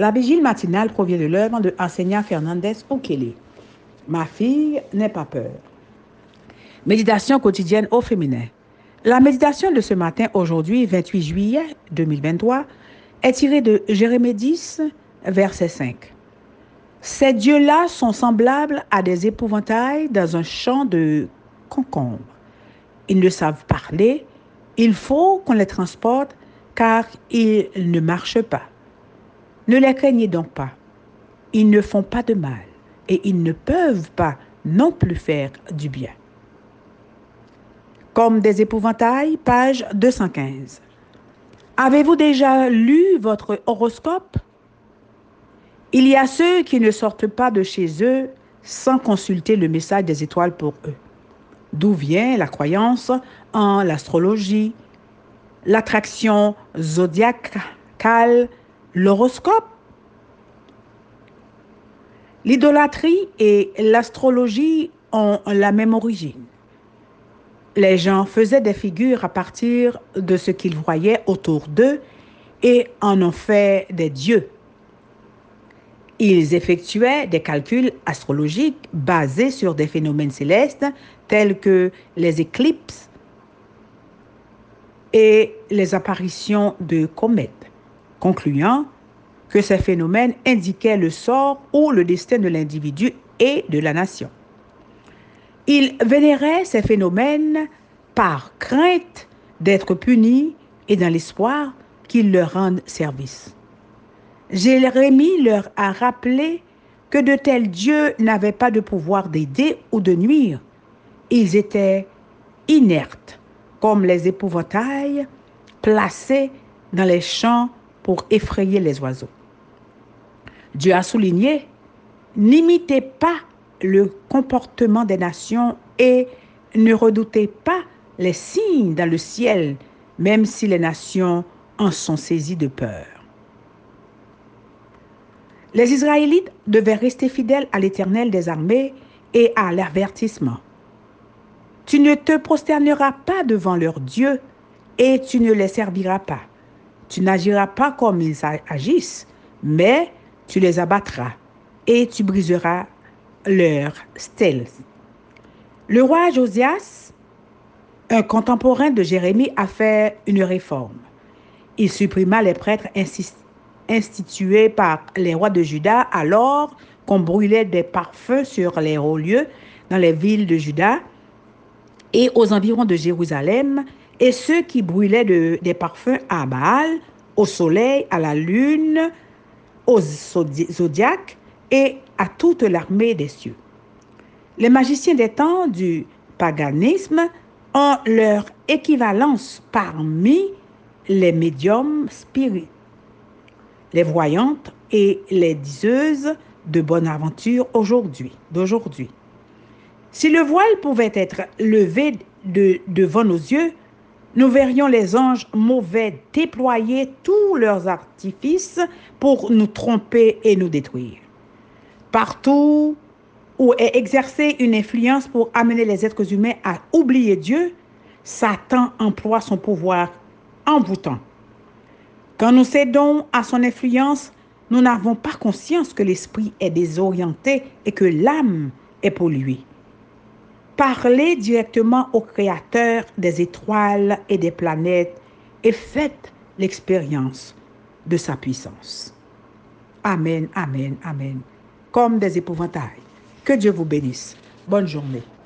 La vigile matinale provient de l'œuvre de Ksenia Fernandez O'Kelly. Ma fille, n'aie pas peur. Méditation quotidienne au féminin. La méditation de ce matin, aujourd'hui, 28 juillet 2023, est tirée de Jérémie 10, verset 5. Ces dieux-là sont semblables à des épouvantails dans un champ de concombres. Ils ne savent parler, il faut qu'on les transporte car ils ne marchent pas. Ne les craignez donc pas. Ils ne font pas de mal et ils ne peuvent pas non plus faire du bien. Comme des épouvantails, page 215. Avez-vous déjà lu votre horoscope? Il y a ceux qui ne sortent pas de chez eux sans consulter le message des étoiles pour eux. D'où vient la croyance en l'astrologie, l'attraction zodiacale, l'horoscope? L'idolâtrie et l'astrologie ont la même origine. Les gens faisaient des figures à partir de ce qu'ils voyaient autour d'eux et en ont fait des dieux. Ils effectuaient des calculs astrologiques basés sur des phénomènes célestes tels que les éclipses et les apparitions de comètes, concluant que ces phénomènes indiquaient le sort ou le destin de l'individu et de la nation. Ils vénéraient ces phénomènes par crainte d'être punis et dans l'espoir qu'ils leur rendent service. Jérémie leur a rappelé que de tels dieux n'avaient pas de pouvoir d'aider ou de nuire. Ils étaient inertes, comme les épouvantails placés dans les champs pour effrayer les oiseaux. Dieu a souligné, n'imitez pas le comportement des nations et ne redoutez pas les signes dans le ciel, même si les nations en sont saisies de peur. Les Israélites devaient rester fidèles à l'Éternel des armées et à l'avertissement. Tu ne te prosterneras pas devant leur Dieu et tu ne les serviras pas. Tu n'agiras pas comme ils agissent, mais tu les abattras et tu briseras leur stèle. Le roi Josias, un contemporain de Jérémie, a fait une réforme. Il supprima les prêtres institués par les rois de Juda alors qu'on brûlait des parfums sur les hauts lieux dans les villes de Juda et aux environs de Jérusalem, et ceux qui brûlaient des parfums à Baal, au soleil, à la lune, aux zodiaques et à toute l'armée des cieux. Les magiciens des temps du paganisme ont leur équivalence parmi les médiums spirites, les voyantes et les diseuses de bonne aventure d'aujourd'hui. Si le voile pouvait être levé devant nos yeux, nous verrions les anges mauvais déployer tous leurs artifices pour nous tromper et nous détruire. Partout où est exercée une influence pour amener les êtres humains à oublier Dieu, Satan emploie son pouvoir envoûtant. Quand nous cédons à son influence, nous n'avons pas conscience que l'esprit est désorienté et que l'âme est polluée. Parlez directement au Créateur des étoiles et des planètes et faites l'expérience de sa puissance. Amen, amen, amen. Comme des épouvantails. Que Dieu vous bénisse. Bonne journée.